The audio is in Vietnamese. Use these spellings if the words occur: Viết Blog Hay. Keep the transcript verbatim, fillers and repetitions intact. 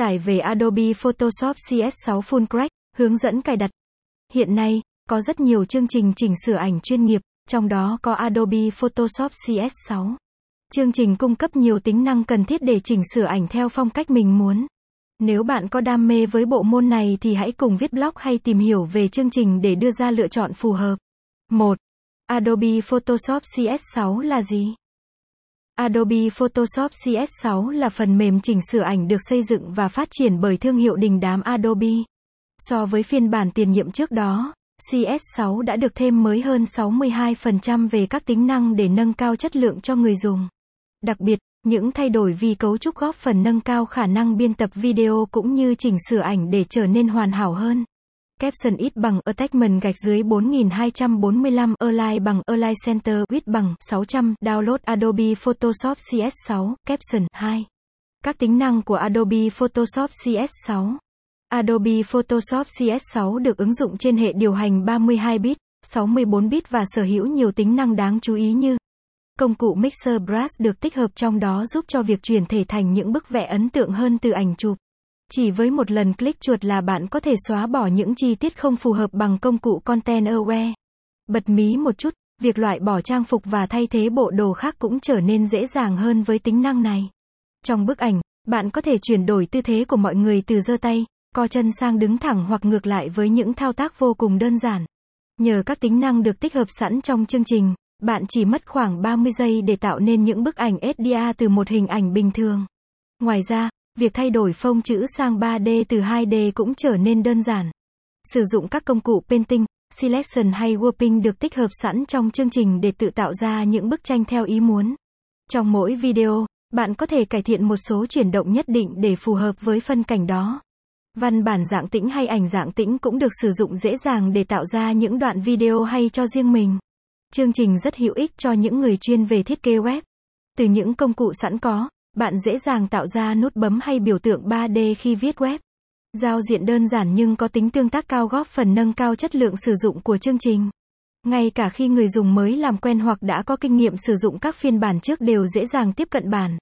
Tải về Adobe Photoshop C S sáu Full Crack, hướng dẫn cài đặt. Hiện nay, có rất nhiều chương trình chỉnh sửa ảnh chuyên nghiệp, trong đó có Adobe Photoshop C S sáu. Chương trình cung cấp nhiều tính năng cần thiết để chỉnh sửa ảnh theo phong cách mình muốn. Nếu bạn có đam mê với bộ môn này thì hãy cùng Viết Blog Hay tìm hiểu về chương trình để đưa ra lựa chọn phù hợp. một. Adobe Photoshop C S sáu là gì? Adobe Photoshop C S sáu là phần mềm chỉnh sửa ảnh được xây dựng và phát triển bởi thương hiệu đình đám Adobe. So với phiên bản tiền nhiệm trước đó, C S sáu đã được thêm mới hơn sáu mươi hai phần trăm về các tính năng để nâng cao chất lượng cho người dùng. Đặc biệt, những thay đổi vi cấu trúc góp phần nâng cao khả năng biên tập video cũng như chỉnh sửa ảnh để trở nên hoàn hảo hơn. Caption ít bằng Attachment gạch dưới bốn nghìn hai trăm bốn mươi lăm, Align bằng Align Center, Width bằng sáu trăm, Download Adobe Photoshop C S sáu, Caption hai. Các tính năng của Adobe Photoshop C S sáu. Adobe Photoshop C S sáu được ứng dụng trên hệ điều hành ba mươi hai bit, sáu mươi bốn bit và sở hữu nhiều tính năng đáng chú ý như công cụ Mixer Brush được tích hợp trong đó giúp cho việc chuyển thể thành những bức vẽ ấn tượng hơn từ ảnh chụp. Chỉ với một lần click chuột là bạn có thể xóa bỏ những chi tiết không phù hợp bằng công cụ Content Aware. Bật mí một chút, việc loại bỏ trang phục và thay thế bộ đồ khác cũng trở nên dễ dàng hơn với tính năng này. Trong bức ảnh, bạn có thể chuyển đổi tư thế của mọi người từ giơ tay, co chân sang đứng thẳng hoặc ngược lại với những thao tác vô cùng đơn giản. Nhờ các tính năng được tích hợp sẵn trong chương trình, bạn chỉ mất khoảng ba mươi giây để tạo nên những bức ảnh ét đê a từ một hình ảnh bình thường. Ngoài ra, việc thay đổi phông chữ sang ba D từ hai D cũng trở nên đơn giản. Sử dụng các công cụ Painting, Selection hay Warping được tích hợp sẵn trong chương trình để tự tạo ra những bức tranh theo ý muốn. Trong mỗi video, bạn có thể cải thiện một số chuyển động nhất định để phù hợp với phân cảnh đó. Văn bản dạng tĩnh hay ảnh dạng tĩnh cũng được sử dụng dễ dàng để tạo ra những đoạn video hay cho riêng mình. Chương trình rất hữu ích cho những người chuyên về thiết kế web. Từ những công cụ sẵn có, bạn dễ dàng tạo ra nút bấm hay biểu tượng ba D khi viết web. Giao diện đơn giản nhưng có tính tương tác cao góp phần nâng cao chất lượng sử dụng của chương trình. Ngay cả khi người dùng mới làm quen hoặc đã có kinh nghiệm sử dụng các phiên bản trước đều dễ dàng tiếp cận bản.